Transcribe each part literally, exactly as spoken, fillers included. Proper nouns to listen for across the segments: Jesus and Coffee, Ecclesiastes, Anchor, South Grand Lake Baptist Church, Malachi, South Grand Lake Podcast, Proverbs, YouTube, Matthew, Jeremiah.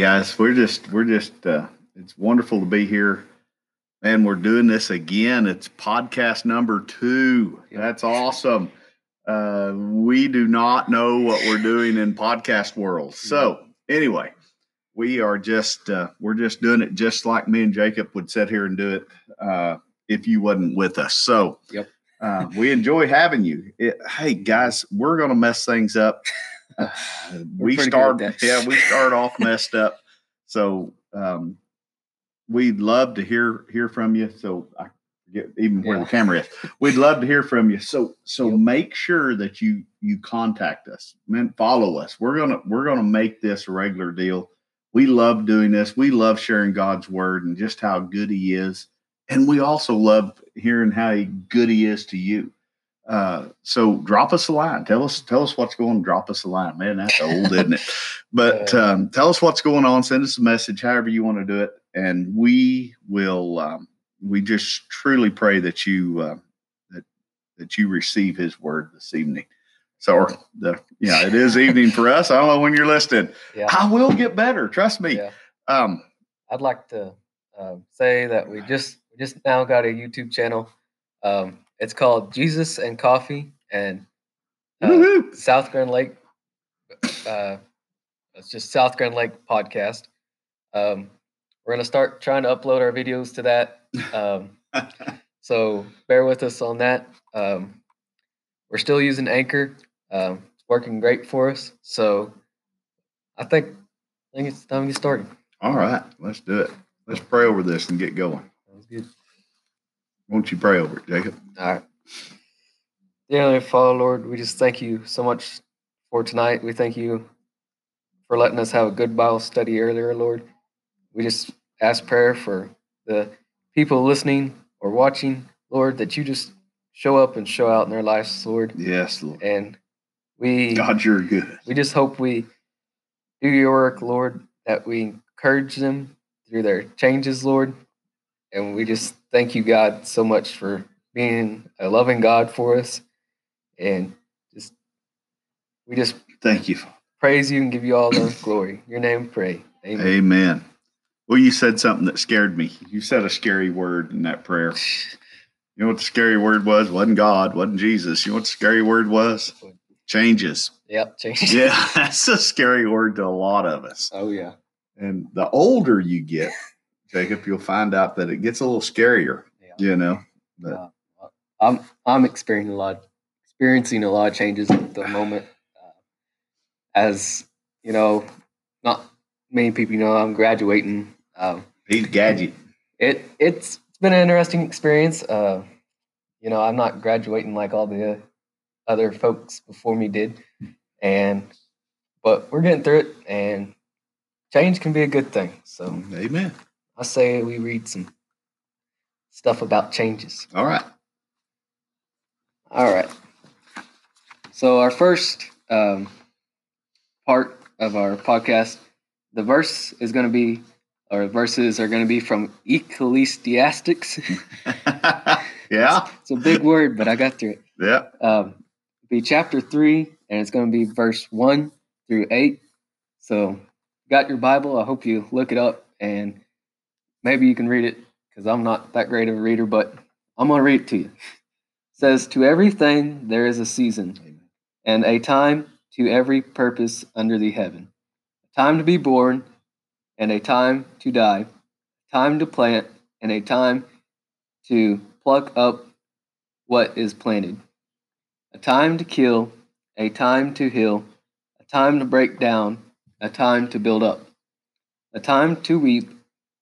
guys. We're just, we're just, uh, it's wonderful to be here. Man, we're doing this again. It's podcast number two. That's awesome. Uh, we do not know what we're doing in podcast world. So anyway, we are just, uh, we're just doing it just like me and Jacob would sit here and do it uh, if you wasn't with us. So yep. uh, we enjoy having you. It, hey guys, we're going to mess things up. Uh, we start, yeah, we start off messed up. So um, we'd love to hear hear from you. So I forget even where yeah. the camera is. We'd love to hear from you. So so yep. make sure that you you contact us. Man, follow us. We're gonna we're gonna make this a regular deal. We love doing this. We love sharing God's word and just how good He is, and we also love hearing how good He is to you. Uh, so drop us a line. Tell us, tell us what's going on. Drop us a line, man. That's old, isn't it? But, um, tell us what's going on. Send us a message, however you want to do it. And we will, um, we just truly pray that you, uh, that, that you receive His word this evening. So, or the, yeah, it is evening for us. I don't know when you're listening. Yeah. I will get better. Trust me. Yeah. Um, I'd like to uh, say that we just, just now got a YouTube channel. Um, It's called Jesus and Coffee, and uh, South Grand Lake. Uh, it's just South Grand Lake Podcast. Um, we're going to start trying to upload our videos to that. Um, so bear with us on that. Um, we're still using Anchor. Um, it's working great for us. So I think, I think it's time to get started. All right. Let's do it. Let's pray over this and get going. Sounds good. Won't you pray over it, Jacob? All right. Dear Heavenly Father, Lord, we just thank you so much for tonight. We thank you for letting us have a good Bible study earlier, Lord. We just ask prayer for the people listening or watching, Lord, that you just show up and show out in their lives, Lord. Yes, Lord. And we... God, you're good. We just hope we do your work, Lord, that we encourage them through their changes, Lord. And we just thank you, God, so much for being a loving God for us. And just we just thank you. Praise you and give you all the glory. Your name pray. Amen. Amen. Well, you said something that scared me. You said a scary word in that prayer. You know what the scary word was? Wasn't God, wasn't Jesus. You know what the scary word was? Changes. Yep, changes. Yeah, that's a scary word to a lot of us. Oh, yeah. And the older you get, Jacob, you'll find out that it gets a little scarier, yeah. you know. But. Uh, I'm I'm experiencing a lot, experiencing a lot of changes at the moment. Uh, as you know, not many people know I'm graduating. Um, He's gadget. It it's, it's been an interesting experience. Uh, you know, I'm not graduating like all the other folks before me did, and but we're getting through it, and change can be a good thing. So, amen. I say we read some stuff about changes. All right. All right. So our first um, part of our podcast, the verse is going to be, or verses are going to be from Ecclesiastes. yeah. It's, it's a big word, but I got through it. Yeah. Um, be chapter three, and it's going to be verse one through eight. So got your Bible. I hope you look it up and maybe you can read it, because I'm not that great of a reader, but I'm going to read it to you. It says, "To everything there is a season, Amen. And a time to every purpose under the heaven. A time to be born, and a time to die. A time to plant, and a time to pluck up what is planted. A time to kill, a time to heal. A time to break down, a time to build up. A time to weep,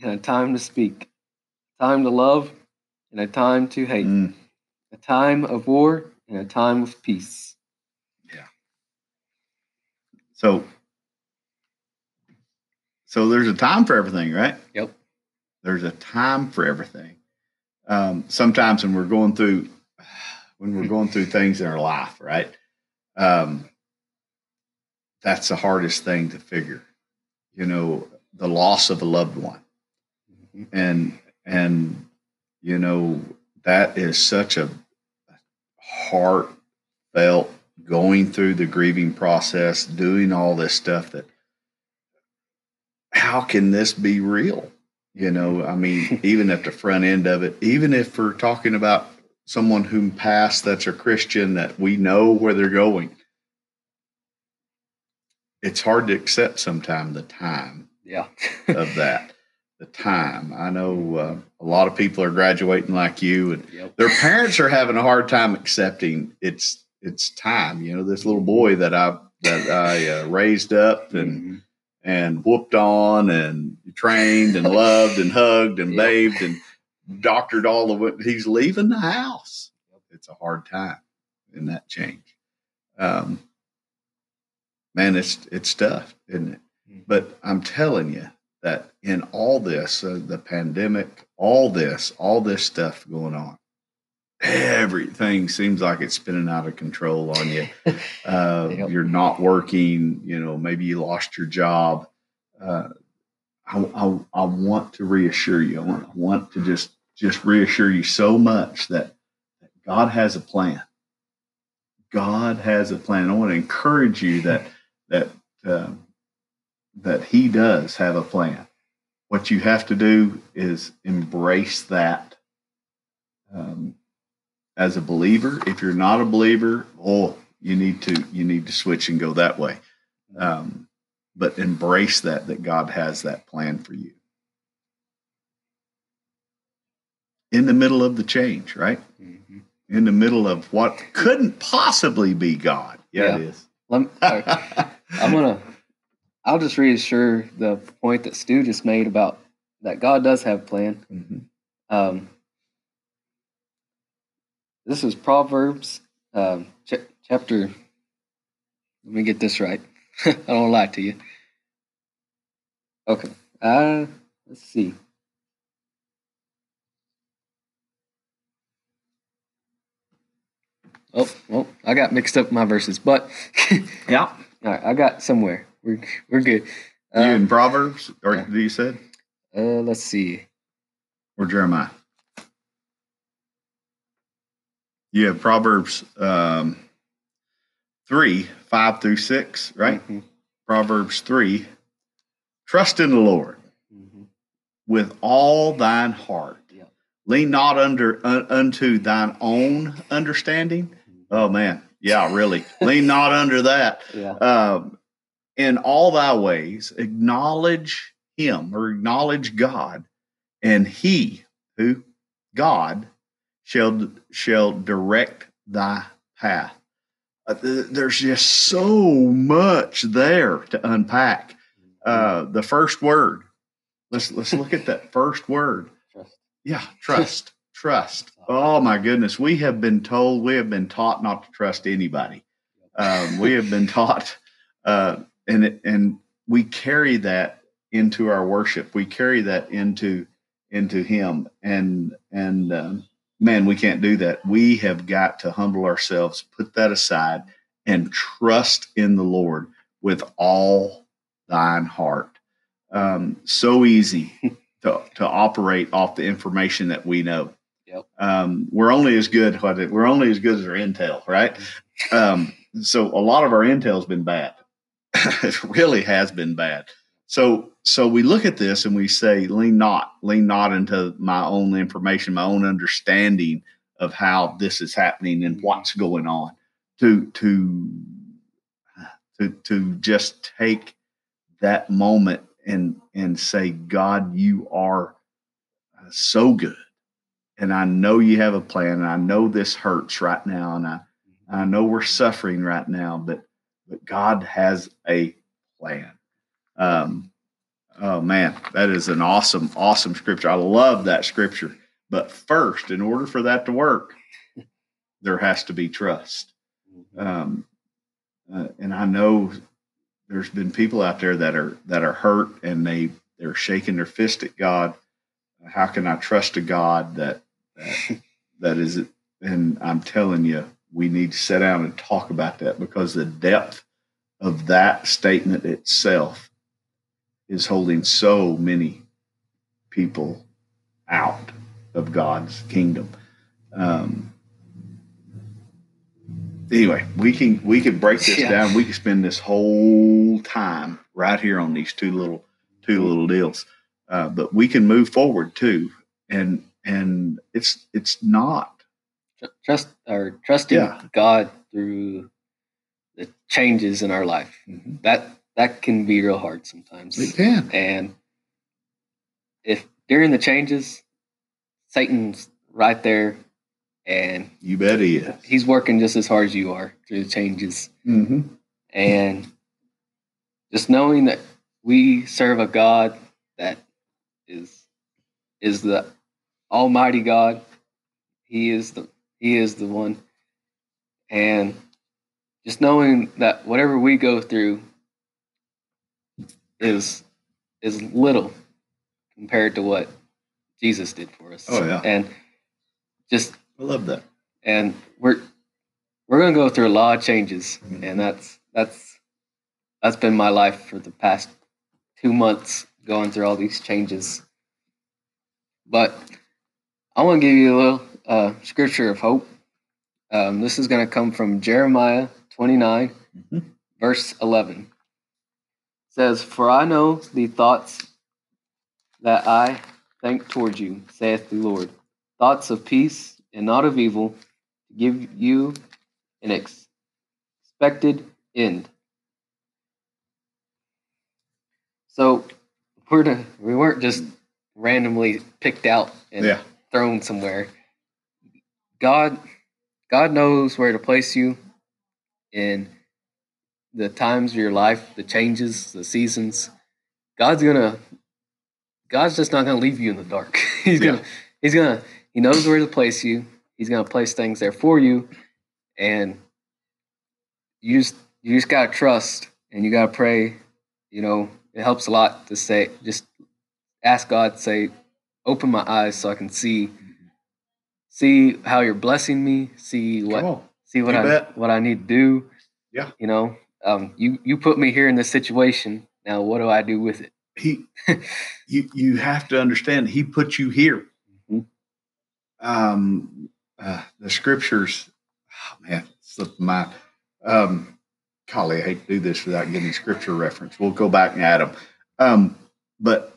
and a time to speak. A time to love, and a time to hate. Mm. A time of war, and a time of peace." Yeah. So, So there's a time for everything, right? Yep. There's a time for everything. Um, sometimes when we're going through, when we're going through things in our life, right? Um, that's the hardest thing to figure, you know, the loss of a loved one. Mm-hmm. And, and, you know, that is such a heartfelt going through the grieving process, doing all this stuff that, how can this be real? You know, I mean, even at the front end of it, even if we're talking about someone who passed that's a Christian that we know where they're going, it's hard to accept sometimes the time yeah. of that. The time. I know uh, a lot of people are graduating like you, and yep. their parents are having a hard time accepting it's it's time. You know, this little boy that I that I uh, raised up and. Mm-hmm. and whooped on and trained and loved and hugged and yep. bathed and doctored all the way. He's leaving the house. It's a hard time in that change. Um, man, it's, it's tough, isn't it? But I'm telling you that in all this, uh, the pandemic, all this, all this stuff going on, everything seems like it's spinning out of control on you. Uh, yep. You're not working. You know, maybe you lost your job. Uh, I, I, I want to reassure you. I want, I want to just just reassure you so much that, that God has a plan. God has a plan. I want to encourage you that that uh, that He does have a plan. What you have to do is embrace that. Um, As a believer, if you're not a believer, oh, you need to you need to switch and go that way. Um, but embrace that that God has that plan for you in the middle of the change, right? Mm-hmm. In the middle of what couldn't possibly be God. Yeah, yeah. It is. Let me, right. I'm gonna. I'll just reassure the point that Stu just made about that God does have a plan. Mm-hmm. Um, This is Proverbs um, ch- chapter, let me get this right. I don't want to lie to you. Okay, uh, let's see. Oh, well, I got mixed up my verses, but yeah. All right, I got somewhere. We're we're good. Uh, you in Proverbs, or uh, you said? Uh, let's see. Or Jeremiah. You have Proverbs um, three, five through six, right? Mm-hmm. Proverbs three, trust in the Lord mm-hmm. with all thine heart. Yeah. Lean not under un, unto thine own understanding. Mm-hmm. Oh, man. Yeah, really. Lean not under that. Yeah. Um, in all thy ways, acknowledge him or acknowledge God, and he, who? God, Shall shall direct thy path. Uh, th- there's just so much there to unpack. Uh, the first word. Let's let's look at that first word. Trust. Yeah, trust, trust. Oh my goodness, we have been told, we have been taught not to trust anybody. Um, we have been taught, uh, and it, and we carry that into our worship. We carry that into into Him, and and. Um, Man, we can't do that. We have got to humble ourselves, put that aside, and trust in the Lord with all thine heart. Um, so easy to, to operate off the information that we know. Yep. Um, we're only as good we're only as good as our intel, right? Um, so a lot of our intel's been bad. It really has been bad. So, so we look at this and we say, lean not, lean not into my own information, my own understanding of how this is happening and what's going on, to, to, to, to just take that moment and, and say, God, you are so good. And I know you have a plan, and I know this hurts right now. And I, I know we're suffering right now, but, but God has a plan. Um, oh man, that is an awesome, awesome scripture. I love that scripture. But first, in order for that to work, there has to be trust. Um, uh, and I know there's been people out there that are that are hurt, and they they're shaking their fist at God. How can I trust a God that that, that is it? And I'm telling you, we need to sit down and talk about that, because the depth of that statement itself is holding so many people out of God's kingdom. Um, anyway, we can we can break this yeah. down. We can spend this whole time right here on these two little two little deals, uh, but we can move forward too. And and it's it's not. Trust or trusting yeah. God through the changes in our life. Mm-hmm. That that can be real hard sometimes. It can. And if during the changes, Satan's right there, and you bet he is. He's working just as hard as you are through the changes. Mm-hmm. And just knowing that we serve a God that is is the Almighty God. He is the He is the one. And just knowing that whatever we go through is is little compared to what Jesus did for us. Oh yeah. And just I love that. And we're we're gonna go through a lot of changes. Mm-hmm. And that's that's that's been my life for the past two months, going through all these changes. But I wanna give you a little Uh, scripture of hope. Um, this is going to come from Jeremiah twenty-nine, mm-hmm. verse eleven. It says, "For I know the thoughts that I think toward you, saith the Lord, thoughts of peace and not of evil, to give you an ex- expected end." So we're to, we weren't just randomly picked out and yeah. thrown somewhere. God, God knows where to place you in the times of your life, the changes, the seasons. God's gonna, God's just not gonna leave you in the dark. He's yeah. gonna, he's gonna, he knows where to place you. He's gonna place things there for you, and you just, you just gotta trust, and you gotta pray. You know, it helps a lot to say, just ask God, say, "Open my eyes so I can see." See how you're blessing me. See what see what you I bet. what I need to do. Yeah, you know, um, you you put me here in this situation. Now, what do I do with it? He, you you have to understand. He put you here. Mm-hmm. Um, uh, the scriptures. Oh man, slipped my. Um, golly, I hate to do this without giving scripture reference. We'll go back and add them. Um, but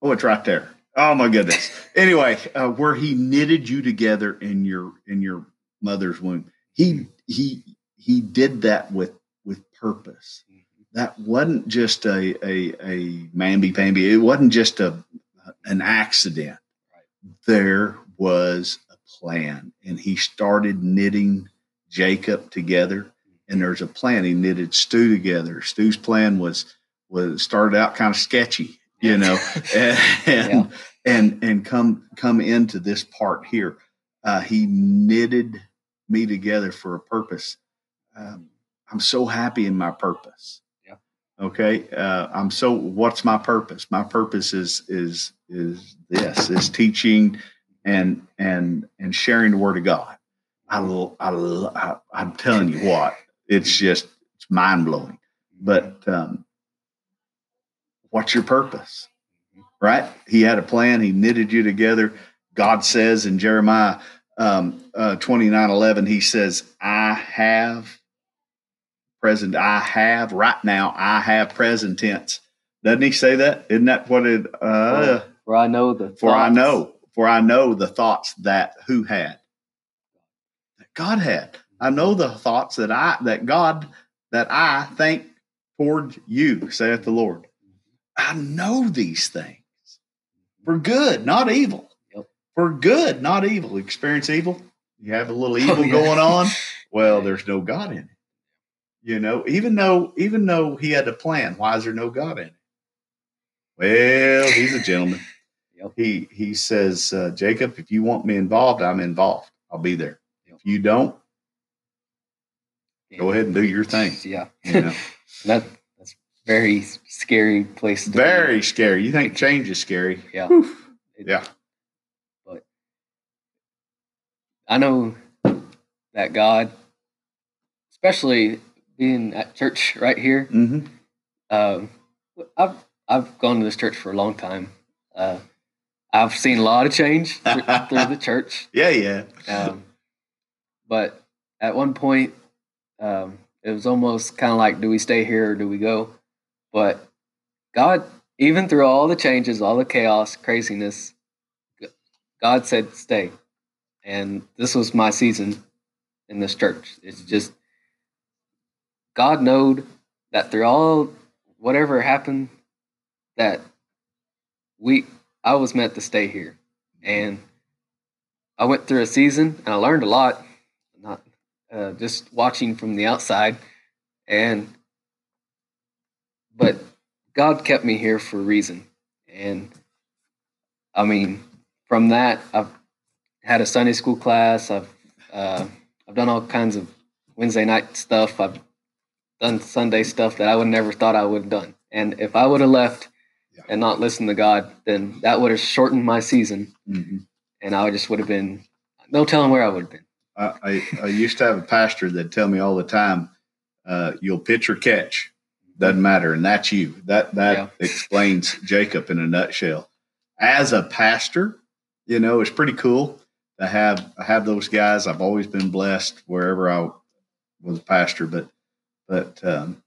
oh, it's right there. Oh my goodness. Anyway, uh, where he knitted you together in your in your mother's womb. He he he did that with with purpose. That wasn't just a a, a mamby-pamby. It wasn't just a an accident. There was a plan, and he started knitting Jacob together, and there's a plan. He knitted Stu together. Stu's plan was was started out kind of sketchy. You know, and and, yeah. and and come come into this part here. Uh, he knitted me together for a purpose. Um, I'm so happy in my purpose. Yeah. Okay. Uh, I'm so. What's my purpose? My purpose is is is this: is teaching and and and sharing the Word of God. I I I'm telling you what, it's just it's mind blowing. But. Um, What's your purpose, right? He had a plan. He knitted you together. God says in Jeremiah um, uh, twenty-nine eleven, he says, I have present. I have right now. I have present tense. Doesn't he say that? Isn't that what it, uh, for, for I know the, for thoughts. I know, for I know the thoughts that who had, that God had. I know the thoughts that I, that God, that I think toward you, saith the Lord. I know these things for good, not evil. Yep. For good, not evil. Experience evil. You have a little evil oh, yeah. going on. Well, there's no God in it. You know, even though even though he had a plan, why is there no God in it? Well, he's a gentleman. Yep. He he says, uh, Jacob, if you want me involved, I'm involved. I'll be there. Yep. If you don't, yeah. go ahead and do your thing. Yeah. You know? That, that's very scary place to be. Very scary. You think change is scary. Yeah. It, yeah. But I know that God, especially being at church right here, mm-hmm. um, I've I've gone to this church for a long time. Uh, I've seen a lot of change through, through the church. Yeah, yeah. Um, but at one point, um, it was almost kind of like, do we stay here or do we go? But God, even through all the changes, all the chaos, craziness, God said stay. And this was my season in this church. It's just God knowed that through all whatever happened, that we I was meant to stay here. And I went through a season and I learned a lot, not uh, just watching from the outside. And but God kept me here for a reason. And I mean, from that, I've had a Sunday school class. I've uh, I've done all kinds of Wednesday night stuff. I've done Sunday stuff that I would never thought I would have done. And if I would have left yeah. and not listened to God, then that would have shortened my season. Mm-hmm. And I just would have been, no telling where I would have been. I, I, I used to have a pastor that'd tell me all the time, uh, you'll pitch or catch. Doesn't matter. And that's you. That, that yeah. explains Jacob in a nutshell. As a pastor, you know, it's pretty cool to have, I have those guys. I've always been blessed wherever I was a pastor, but, but, um,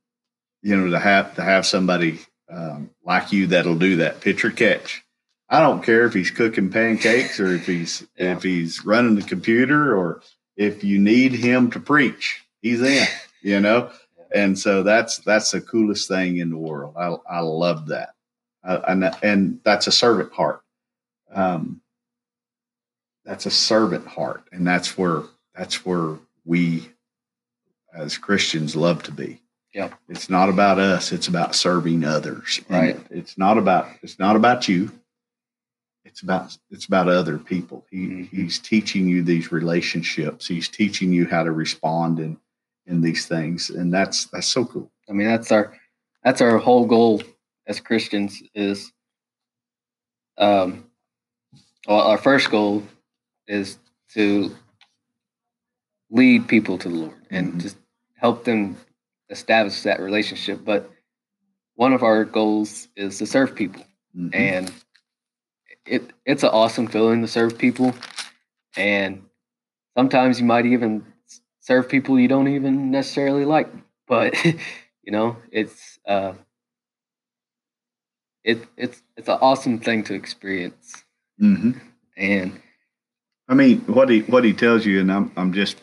you know, to have, to have somebody, um, like you that'll do that pitch or catch. I don't care if he's cooking pancakes or if he's, yeah. if he's running the computer or if you need him to preach, he's in, you know? And so that's that's the coolest thing in the world. I I love that, I, I, and that's a servant heart. Um, that's a servant heart, and that's where that's where we, as Christians, love to be. Yeah, it's not about us; it's about serving others. Right. And it's not about it's not about you. It's about it's about other people. He mm-hmm. he's teaching you these relationships. He's teaching you how to respond and. in these things. And that's, that's so cool. I mean, that's our, that's our whole goal as Christians is, um, well, our first goal is to lead people to the Lord and mm-hmm. just help them establish that relationship. But one of our goals is to serve people mm-hmm. and it, it's an awesome feeling to serve people. And sometimes you might even serve people you don't even necessarily like, but you know, it's, uh, it, it's, it's an awesome thing to experience. Mm-hmm. And I mean, what he, what he tells you, and I'm, I'm just,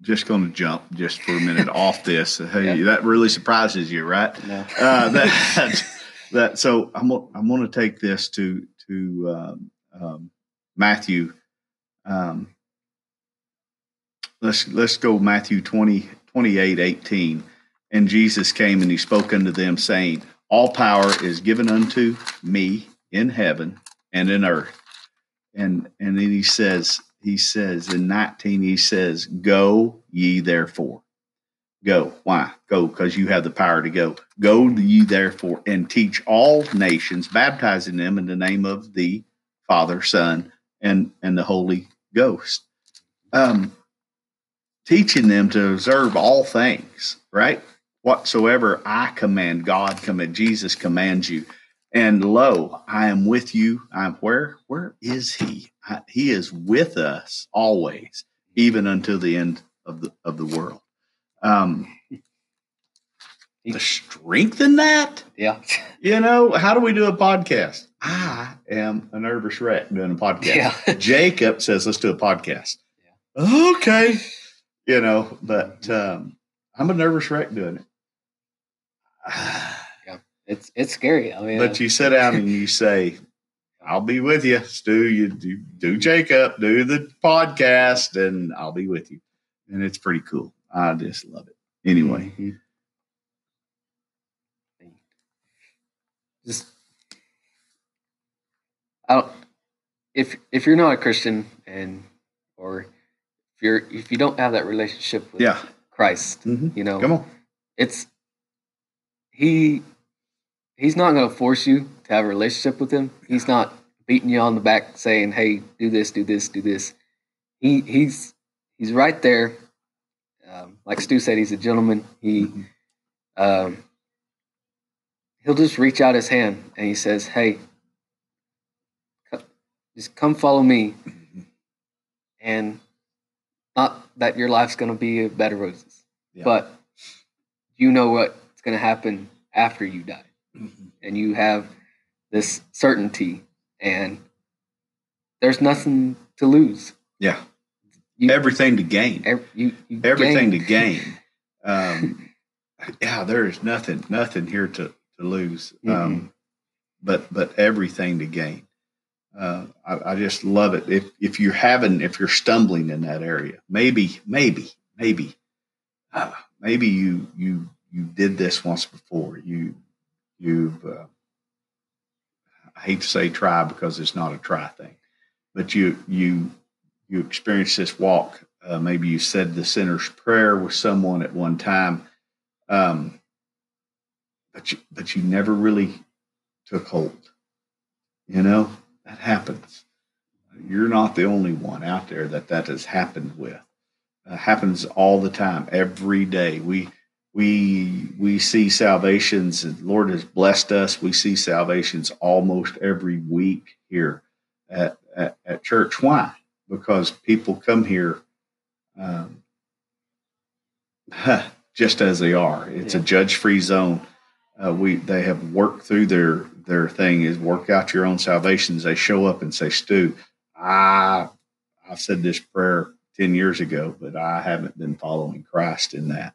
just going to jump just for a minute off this. Hey, yeah. that really surprises you, right? No. uh, that, that, so I'm, I'm going to take this to, to, um, um, Matthew, um, Let's let's go Matthew twenty, twenty-eight, eighteen. And Jesus came and he spoke unto them, saying, all power is given unto me in heaven and in earth. And and then he says, he says in nineteen, he says, go ye therefore. Go. Why? Go, because you have the power to go. Go ye therefore and teach all nations, baptizing them in the name of the Father, Son, and, and the Holy Ghost. Um teaching them to observe all things, right? Whatsoever I command, God command, Jesus commands you. And lo, I am with you. I'm where? Where is he? I, he is with us always, even until the end of the of the world. Um, to strengthen that? Yeah. You know, how do we do a podcast? I am a nervous wreck doing a podcast. Yeah. Jacob says, let's do a podcast. Yeah. Okay. You know, but um, I'm a nervous wreck doing it. yeah, it's it's scary. I mean, but you sit down and you say, "I'll be with you, Stu. You do, do Jacob, do the podcast, and I'll be with you." And it's pretty cool. I just love it. Anyway, mm-hmm. just I don't. If if you're not a Christian and or If, you're, if you don't have that relationship with yeah. Christ, mm-hmm. you know, Come on. it's he he's not going to force you to have a relationship with him. He's not beating you on the back saying, hey, do this, do this, do this. He he's he's right there. Um, like Stu said, he's a gentleman. He mm-hmm. um, he'll just reach out his hand and he says, hey, c- just come follow me. Mm-hmm. And not that your life's going to be a bed of roses, yeah. but you know what's going to happen after you die. Mm-hmm. And you have this certainty and there's nothing to lose. Yeah. You, everything to gain. Every, you, you everything gained. to gain. Um, yeah, there is nothing, nothing here to, to lose, um, mm-hmm. but but everything to gain. Uh, I, I just love it. If if you're having, if you're stumbling in that area, maybe, maybe, maybe, uh, maybe you you you did this once before. You you've uh, I hate to say try because it's not a try thing, but you you. You experienced this walk. Uh, maybe you said the sinner's prayer with someone at one time, um, but you, but you never really took hold. You know, that happens. You're not the only one out there that that has happened with. Uh, happens all the time, every day. We we we see salvations. The Lord has blessed us. We see salvations almost every week here at at, at church. Why? Because people come here um, just as they are. It's yeah. a judge-free zone. Uh, we they have worked through their their thing is work out your own salvations. They show up and say, Stu, I I said this prayer ten years ago, but I haven't been following Christ in that.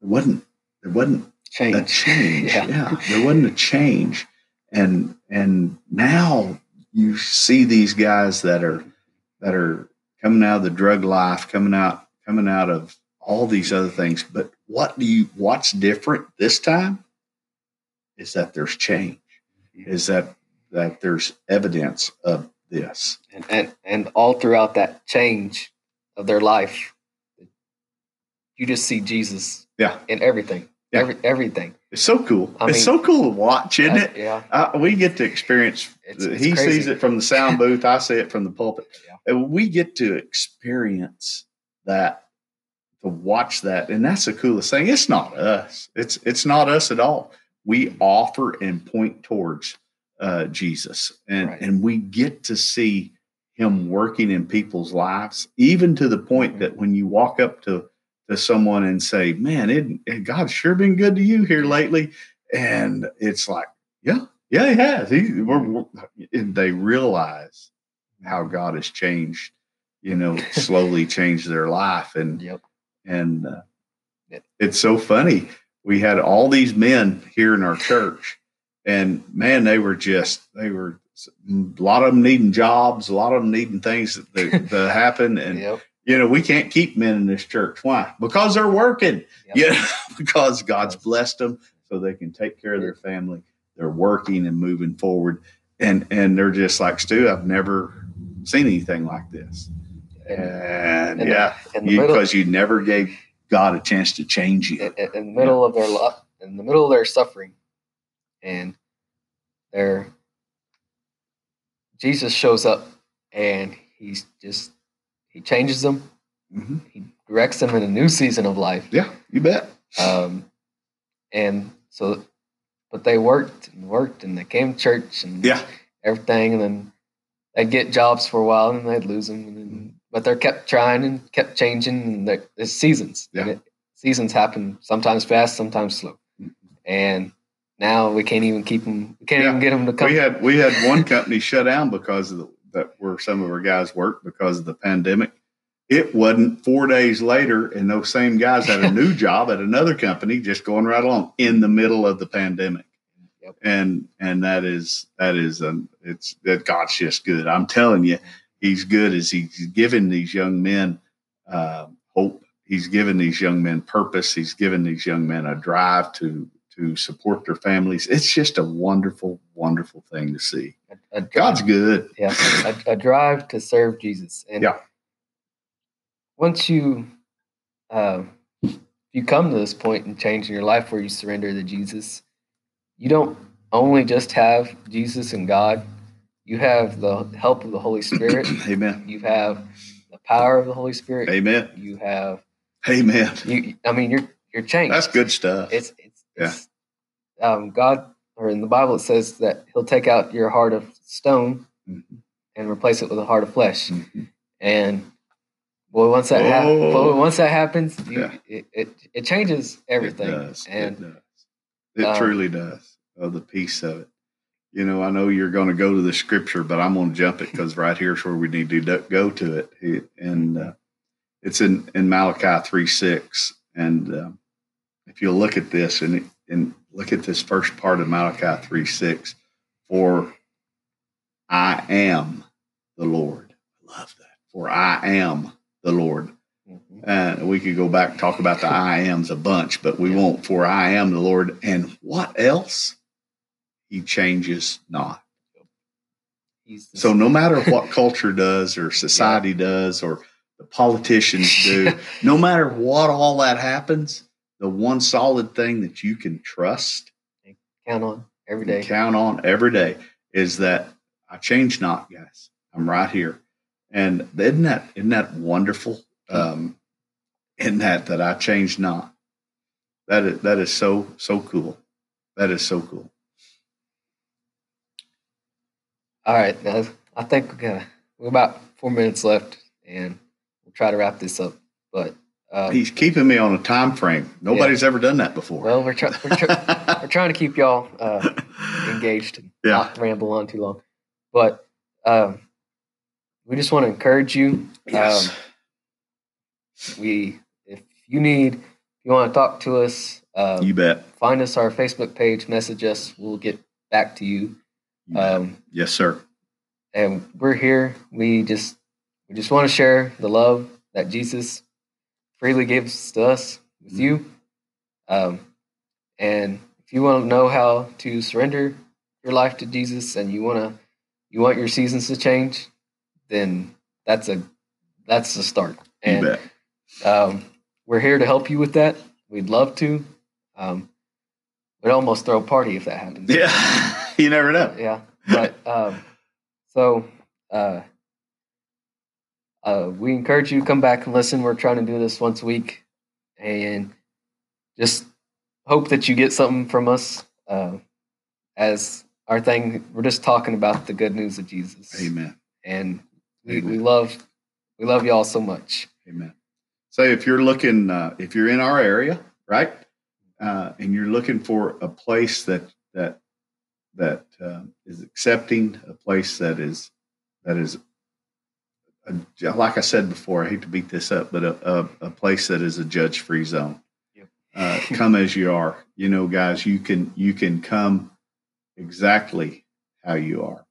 There wasn't there wasn't change. a change. yeah. yeah, there wasn't a change, and and now you see these guys that are. that are coming out of the drug life, coming out, coming out of all these other things. But what do you, what's different this time is that there's change, mm-hmm. is that, that there's evidence of this. And, and, and all throughout that change of their life, you just see Jesus yeah. in everything, yeah. every, everything. It's so cool. I it's mean, so cool to watch, isn't it? Yeah. I, we get to experience. It's, it's he crazy. Sees it from the sound booth. I see it from the pulpit. Yeah. And we get to experience that, to watch that. And that's the coolest thing. It's not us. It's it's not us at all. We offer and point towards uh, Jesus. And, right. and we get to see him working in people's lives, even to the point mm-hmm. that when you walk up to to someone and say, man, it, God's sure been good to you here lately. And it's like, yeah, yeah, he has. He, we're, we're, and they realize how God has changed, you know, slowly changed their life. And, yep. and uh, yep. it's so funny. We had all these men here in our church and man, they were just, they were a lot of them needing jobs, a lot of them needing things that, that, that happen. And, yep. You know, we can't keep men in this church. Why? Because they're working. Yep. You know, because God's blessed them so they can take care of their family. They're working and moving forward. And and they're just like, Stu, I've never seen anything like this. And, and yeah, because you, you never gave God a chance to change you. In, in the middle yeah. of their love, in the middle of their suffering. And their Jesus shows up and he's just He changes them. Mm-hmm. He directs them in a new season of life. Yeah, you bet. Um, and so, but they worked and worked and they came to church and yeah. everything. And then they'd get jobs for a while and they'd lose them. And then, but they're kept trying and kept changing. And they're, there's seasons. Yeah. And it, seasons happen sometimes fast, sometimes slow. Mm-hmm. And now we can't even keep them. We can't yeah. even get them to come. We had, we had one company shut down because of the that were some of our guys worked because of the pandemic. It wasn't four days later, and those same guys had a new job at another company, just going right along in the middle of the pandemic. Yep. And and that is that is um it's that God's just good. I'm telling you, He's good as He's given these young men uh, hope. He's given these young men purpose. He's given these young men a drive to. to support their families. It's just a wonderful, wonderful thing to see. A, a drive, God's good. Yeah. A, a drive to serve Jesus. And yeah. once you, uh, you come to this point and change in your life where you surrender to Jesus, you don't only just have Jesus and God. You have the help of the Holy Spirit. Amen. You have the power of the Holy Spirit. Amen. You have. Amen. You, I mean, you're you're changed. That's good stuff. It's it's, yeah. it's um, God, or in the Bible it says that He'll take out your heart of stone mm-hmm. and replace it with a heart of flesh. Mm-hmm. And boy, once that oh. happens, boy, once that happens, you, yeah. it, it it changes everything. It does. And, it does. It um, truly does. Of the peace of it. You know, I know you're going to go to the scripture, but I'm going to jump it because right here is where we need to go to it. And uh, it's in, in Malachi three six. And um, if you look at this and, and look at this first part of Malachi three six, for I am the Lord. I love that. For I am the Lord. Mm-hmm. And we could go back and talk about the I ams a bunch, but we yeah. won't. For I am the Lord. And what else? He changes not. So no matter what culture does or society yeah. does or the politicians do, no matter what all that happens, the one solid thing that you can trust and count on every day, count on every day is that I change not, guys. I'm right here. And isn't that, isn't that wonderful? Um, isn't that, that I change not? That is, that is so, so cool. That is so cool. All right, guys. I think we're gonna we're about four minutes left, and we'll try to wrap this up. But um, he's keeping me on a time frame. Nobody's yeah. ever done that before. Well, we're trying we're, try- we're trying to keep y'all uh, engaged and yeah. not ramble on too long. But um, we just want to encourage you. Yes. Um, we, if you need, if you want to talk to us, um, you bet. Find us our Facebook page, message us. We'll get back to you. Um, yes, sir. And we're here. We just we just want to share the love that Jesus freely gives to us with mm-hmm. you. Um, and if you want to know how to surrender your life to Jesus, and you want to you want your seasons to change, then that's a that's the start. And you bet. Um, we're here to help you with that. We'd love to. Um, we'd almost throw a party if that happens. Yeah. You never know. Yeah. But um, so uh, uh, we encourage you to come back and listen. We're trying to do this once a week and just hope that you get something from us uh, as our thing. We're just talking about the good news of Jesus. Amen. And we, Amen. we love we love y'all so much. Amen. So if you're looking, uh, if you're in our area, right, uh, and you're looking for a place that that. that uh, is accepting, a place that is, that is, a, like I said before, I hate to beat this up, but a, a, a place that is a judge-free zone. Yep. Uh, come as you are. You know, guys, you can, you can come exactly how you are.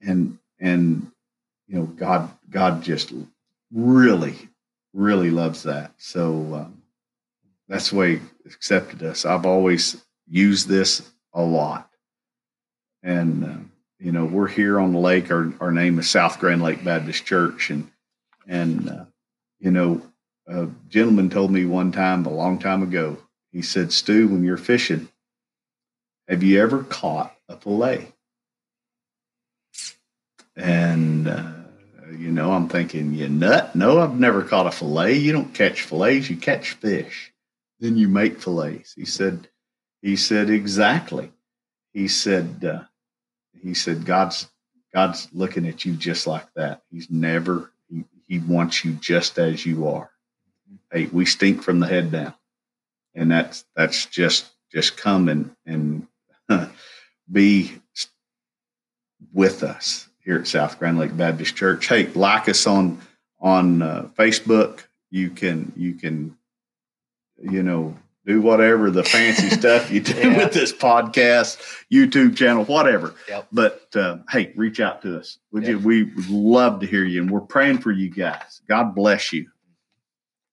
And, and, you know, God, God just really, really loves that. So um, that's the way He accepted us. I've always used this a lot. And, uh, you know, we're here on the lake. Our, our name is South Grand Lake Baptist Church. And, and uh, you know, a gentleman told me one time, a long time ago, he said, Stu, when you're fishing, have you ever caught a fillet? And, uh, you know, I'm thinking, you nut? No, I've never caught a fillet. You don't catch fillets. You catch fish. Then you make fillets. He said, he said, exactly. He said, uh, he said, God's, God's looking at you just like that. He's never, he, he wants you just as you are. Hey, we stink from the head down. And that's, that's just, just come and, and be with us here at South Grand Lake Baptist Church. Hey, like us on, on uh, Facebook. You can, you can, you know, do whatever the fancy stuff you do yeah. with this podcast, YouTube channel, whatever. Yep. But, uh, hey, reach out to us. Would yep. you? We would love to hear you, and we're praying for you guys. God bless you.